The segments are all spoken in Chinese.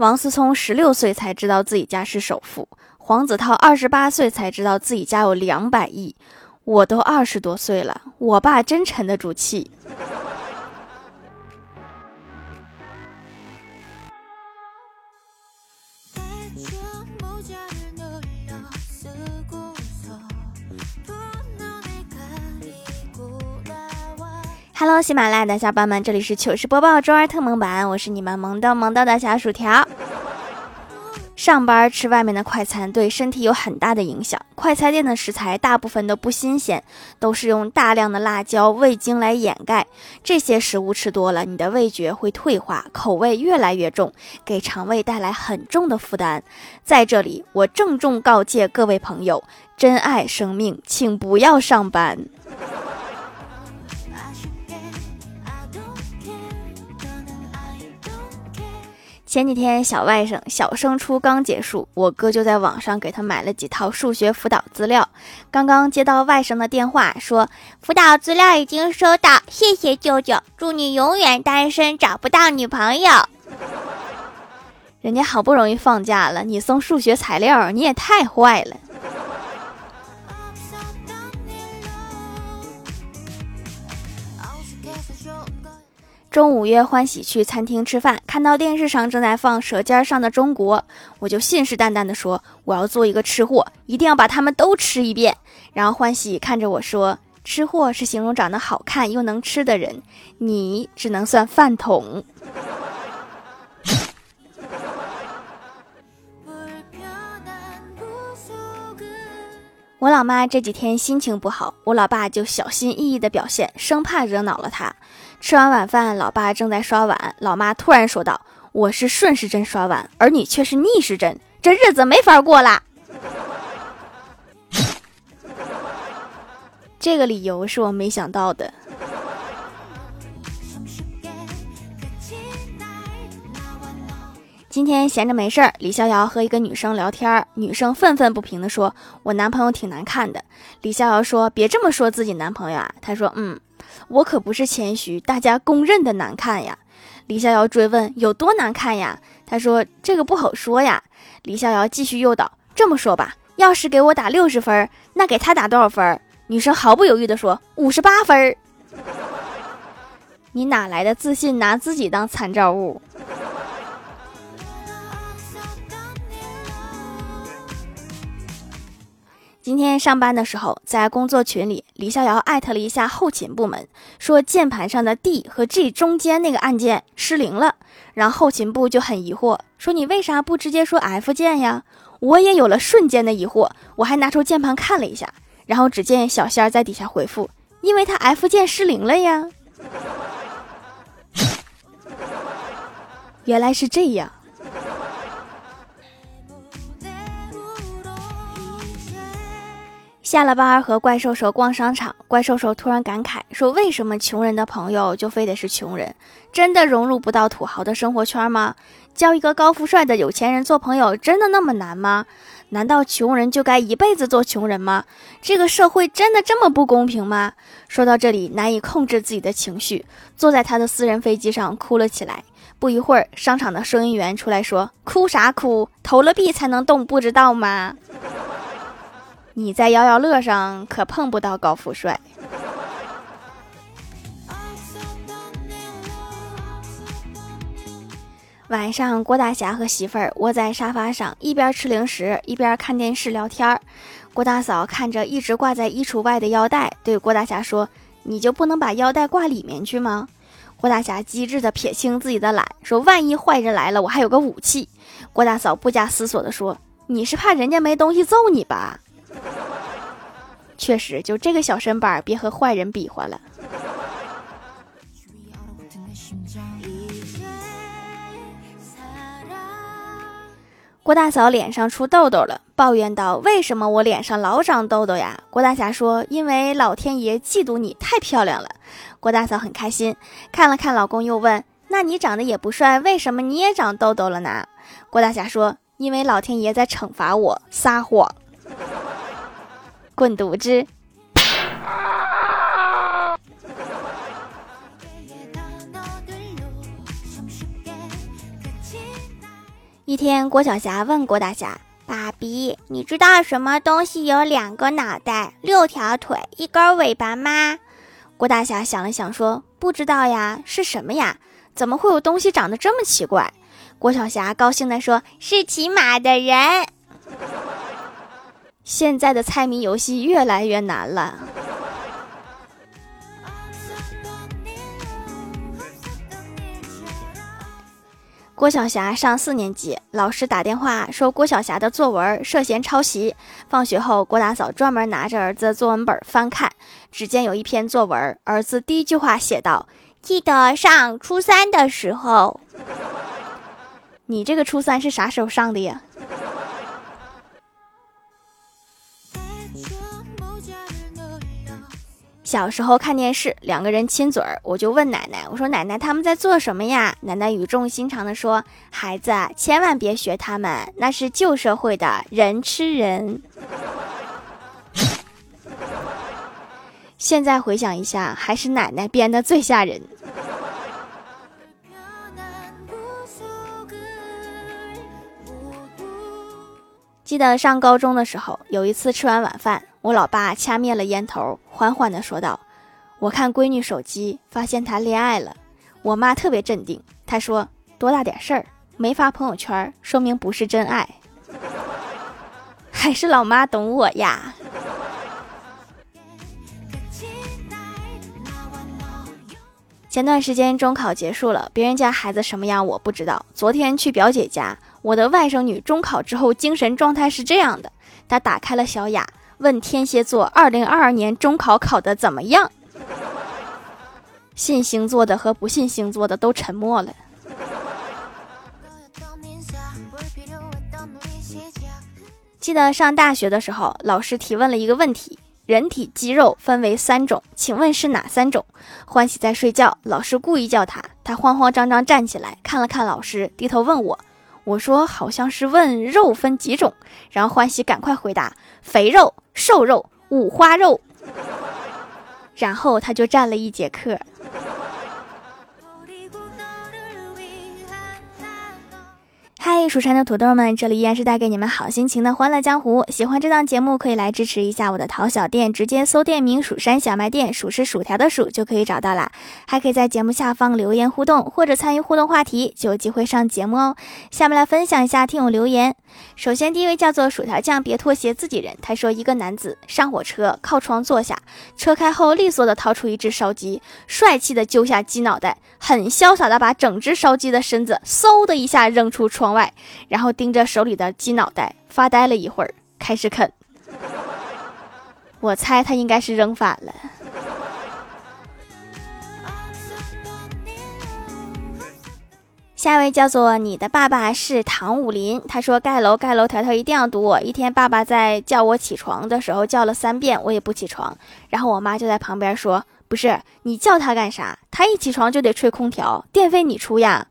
王思聪16岁才知道自己家是首富，黄子韬28岁才知道自己家有200亿。我都20多岁了，我爸真沉得住气。Hello， 喜马拉雅的小伙伴们，这里是糗事播报周二特蒙版，我是你们萌豆的小薯条。上班吃外面的快餐对身体有很大的影响，快餐店的食材大部分都不新鲜，都是用大量的辣椒、味精来掩盖。这些食物吃多了，你的味觉会退化，口味越来越重，给肠胃带来很重的负担。在这里，我郑重告诫各位朋友，珍爱生命，请不要上班。前几天小外甥小升初刚结束，我哥就在网上给他买了几套数学辅导资料。刚刚接到外甥的电话，说辅导资料已经收到，谢谢舅舅，祝你永远单身，找不到女朋友。人家好不容易放假了，你送数学材料，你也太坏了。中午约欢喜去餐厅吃饭，看到电视上正在放《舌尖上的中国》，我就信誓旦旦地说我要做一个吃货，一定要把他们都吃一遍。然后欢喜看着我说，吃货是形容长得好看又能吃的人，你只能算饭桶。我老妈这几天心情不好，我老爸就小心翼翼的表现，生怕惹恼了她。吃完晚饭，老爸正在刷碗，老妈突然说道，我是顺时针刷碗，而你却是逆时针，这日子没法过啦。这个理由是我没想到的。今天闲着没事儿，李逍遥和一个女生聊天，女生愤愤不平地说，我男朋友挺难看的。李逍遥说，别这么说自己男朋友啊。他说，我可不是谦虚，大家公认的难看呀。李逍遥追问，有多难看呀？他说，这个不好说呀。李逍遥继续诱导，这么说吧，要是给我打60分，那给他打多少分？女生毫不犹豫地说，58分。你哪来的自信拿自己当参照物？今天上班的时候，在工作群里，李逍遥艾特了一下后勤部门，说键盘上的 D 和 G 中间那个按键失灵了。然后后勤部就很疑惑，说你为啥不直接说 F 键呀？我也有了瞬间的疑惑，我还拿出键盘看了一下，然后只见小仙儿在底下回复，因为他 F 键失灵了呀。原来是这样。下了班和怪兽兽逛商场，怪兽兽突然感慨说，为什么穷人的朋友就非得是穷人？真的融入不到土豪的生活圈吗？交一个高富帅的有钱人做朋友真的那么难吗？难道穷人就该一辈子做穷人吗？这个社会真的这么不公平吗？说到这里，难以控制自己的情绪，坐在他的私人飞机上哭了起来。不一会儿，商场的收银员出来说，哭啥哭，投了币才能动，不知道吗？你在摇摇乐上可碰不到高富帅。晚上，郭大侠和媳妇儿窝在沙发上，一边吃零食一边看电视聊天。郭大嫂看着一直挂在衣橱外的腰带，对郭大侠说，你就不能把腰带挂里面去吗？郭大侠机智地撇清自己的懒，说，万一坏人来了，我还有个武器。郭大嫂不假思索地说，你是怕人家没东西揍你吧？确实，就这个小身板，别和坏人比划了。郭大嫂脸上出痘痘了，抱怨道，为什么我脸上老长痘痘呀？郭大侠说，因为老天爷嫉妒你太漂亮了。郭大嫂很开心，看了看老公又问，那你长得也不帅，为什么你也长痘痘了呢？郭大侠说，因为老天爷在惩罚我撒谎。滚犊子！一天，郭小霞问郭大侠：“爸比，你知道什么东西有2个脑袋、6条腿、1根尾巴吗？”郭大侠想了想说：“不知道呀，是什么呀？怎么会有东西长得这么奇怪？”郭小霞高兴地说：“是骑马的人。”现在的猜谜游戏越来越难了。郭晓霞上4年级，老师打电话说郭晓霞的作文涉嫌抄袭。放学后，郭大嫂专门拿着儿子作文本翻看，只见有一篇作文，儿子第一句话写道：“记得上初3的时候。”你这个初3是啥时候上的呀？小时候看电视，2个人亲嘴儿，我就问奶奶，我说奶奶他们在做什么呀？奶奶语重心长地说：“孩子，千万别学他们，那是旧社会的人吃人。”现在回想一下，还是奶奶编的最吓人。记得上高中的时候，有一次吃完晚饭，我老爸掐灭了烟头，缓缓地说道：“我看闺女手机，发现她恋爱了。”我妈特别镇定，她说：“多大点事儿，没发朋友圈，说明不是真爱。”还是老妈懂我呀。前段时间中考结束了，别人家孩子什么样我不知道。昨天去表姐家，我的外甥女中考之后精神状态是这样的，她打开了小雅，问天蝎座2022年中考考得怎么样。信星座的和不信星座的都沉默了。记得上大学的时候，老师提问了一个问题：人体肌肉分为3种，请问是哪3种？欢喜在睡觉，老师故意叫他，他慌慌张张站起来，看了看老师，低头问我。我说好像是问肉分几种，然后欢喜赶快回答：肥肉、瘦肉、五花肉。然后他就站了1节课。嗨，蜀山的土豆们，这里依然是带给你们好心情的欢乐江湖。喜欢这档节目可以来支持一下我的淘小店，直接搜店名“蜀山小卖店”，蜀是薯条的薯就可以找到啦。还可以在节目下方留言互动，或者参与互动话题，就有机会上节目哦。下面来分享一下听友留言。首先第一位叫做薯条酱别拖鞋自己人，他说一个男子上火车，靠窗坐下，车开后利索的掏出一只烧鸡，帅气的揪下鸡脑袋，很潇洒的把整只烧鸡的身子嗖的一下扔出窗外，然后盯着手里的鸡脑袋发呆了一会儿，开始啃。我猜他应该是扔反了。下一位叫做你的爸爸是唐武林，他说盖楼盖楼条条一定要堵我，一天爸爸在叫我起床的时候叫了3遍，我也不起床，然后我妈就在旁边说：“不是，你叫他干啥？他一起床就得吹空调，电费你出呀。”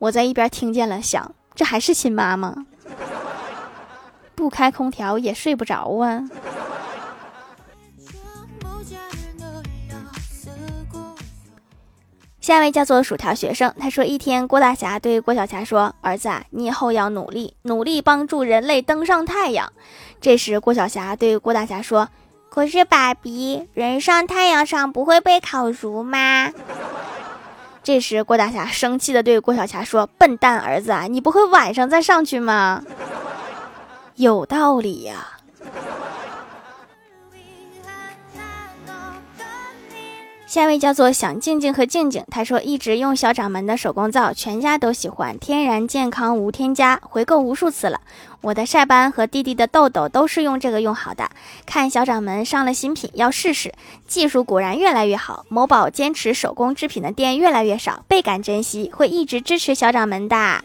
我在一边听见了，想这还是亲妈吗？不开空调也睡不着啊。下一位叫做薯条学生，他说一天郭大侠对郭小霞说：“儿子啊，你以后要努力努力帮助人类登上太阳。”这时郭小霞对郭大侠说：“可是爸比，人上太阳上不会被烤熟吗？”这时郭大侠生气的对郭小霞说：“笨蛋儿子啊，你不会晚上再上去吗？”有道理呀。下一位叫做想静静和静静，他说一直用小掌门的手工皂，全家都喜欢，天然健康无添加，回购无数次了。我的晒斑和弟弟的痘痘都是用这个用好的，看小掌门上了新品要试试，技术果然越来越好。某宝坚持手工制品的店越来越少，倍感珍惜，会一直支持小掌门的。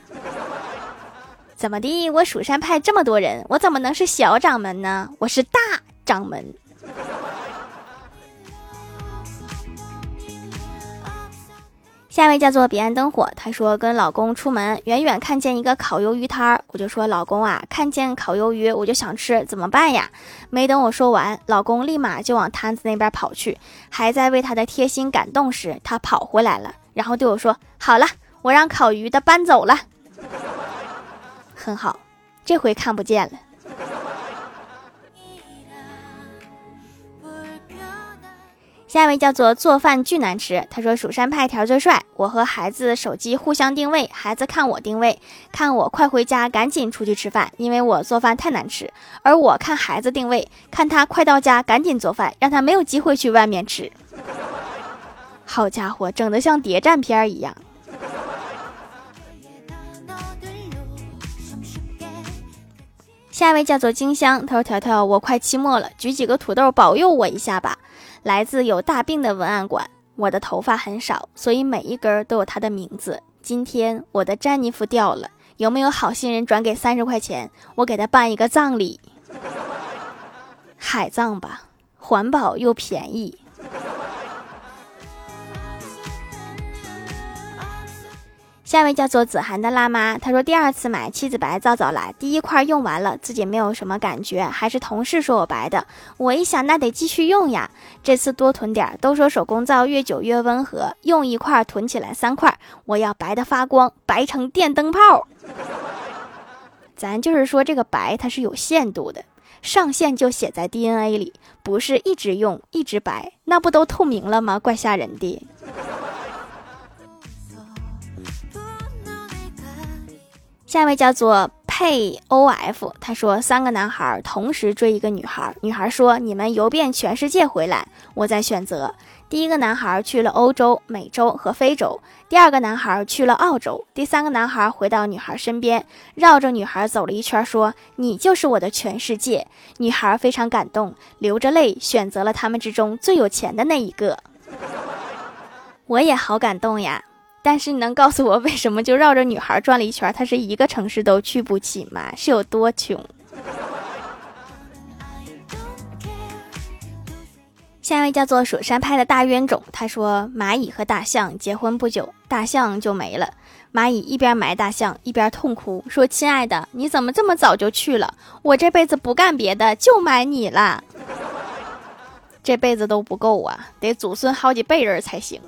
怎么的，我蜀山派这么多人，我怎么能是小掌门呢？我是大掌门。下一位叫做彼岸灯火，他说跟老公出门，远远看见一个烤鱿鱼摊，我就说：“老公啊，看见烤鱿鱼我就想吃，怎么办呀？”没等我说完，老公立马就往摊子那边跑去，还在为他的贴心感动时，他跑回来了，然后对我说：“好了，我让烤鱼的搬走了。”很好，这回看不见了。下一位叫做做饭巨难吃，他说蜀山派条最帅，我和孩子手机互相定位，孩子看我定位，看我快回家赶紧出去吃饭，因为我做饭太难吃，而我看孩子定位，看他快到家赶紧做饭，让他没有机会去外面吃。好家伙，整得像谍战片一样。下一位叫做金香，他说条条我快期末了，举几个土豆保佑我一下吧。来自有大病的文案馆，我的头发很少，所以每一根都有他的名字。今天我的詹妮弗掉了，有没有好心人转给30块钱，我给他办一个葬礼？海葬吧，环保又便宜。下一位叫做子涵的辣妈，她说第2次买七子白皂皂来，第一块用完了自己没有什么感觉，还是同事说我白的，我一想那得继续用呀，这次多囤点，都说手工皂越久越温和，用一块囤起来3块，我要白的发光，白成电灯泡。咱就是说这个白它是有限度的，上限就写在 DNA 里，不是一直用一直白，那不都透明了吗？怪吓人的。下一位叫做佩 POF， 他说3个男孩同时追一个女孩，女孩说你们游遍全世界回来，我在选择。第一个男孩去了欧洲、美洲和非洲，第2个男孩去了澳洲，第3个男孩回到女孩身边，绕着女孩走了一圈，说你就是我的全世界。女孩非常感动，流着泪选择了他们之中最有钱的那一个。我也好感动呀，但是你能告诉我为什么就绕着女孩转了一圈，她是一个城市都去不起吗？是有多穷？下一位叫做蜀山派的大冤种，他说蚂蚁和大象结婚不久，大象就没了，蚂蚁一边埋大象一边痛哭，说亲爱的你怎么这么早就去了，我这辈子不干别的就埋你了。这辈子都不够啊，得祖孙好几辈人才行。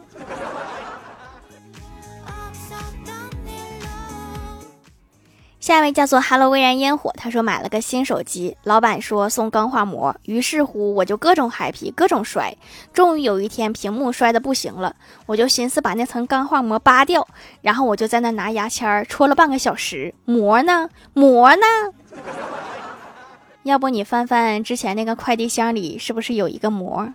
下一位叫做哈喽微燃烟火，他说买了个新手机，老板说送钢化膜，于是乎我就各种happy各种摔，终于有一天屏幕摔的不行了，我就寻思把那层钢化膜扒掉，然后我就在那拿牙签戳了半个小时，膜呢要不你翻翻之前那个快递箱里是不是有一个膜。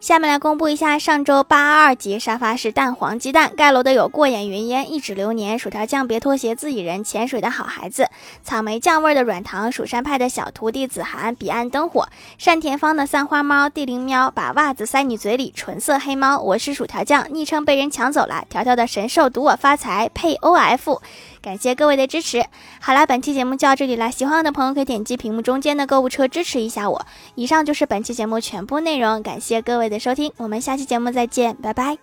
下面来公布一下上周822集沙发是蛋黄鸡蛋，盖楼的有过眼云烟、一指流年、薯条酱别拖鞋、自己人、潜水的好孩子、草莓酱味的软糖、蜀山派的小徒弟子涵、彼岸灯火、单田芳的散花猫、地灵喵把袜子塞你嘴里、纯色黑猫、我是薯条酱昵称被人抢走了、条条的神兽赌我发财、配 OF。感谢各位的支持。好啦，本期节目就到这里啦，喜欢我的朋友可以点击屏幕中间的购物车支持一下我。以上就是本期节目全部内容，感谢各位的收听，我们下期节目再见，拜拜。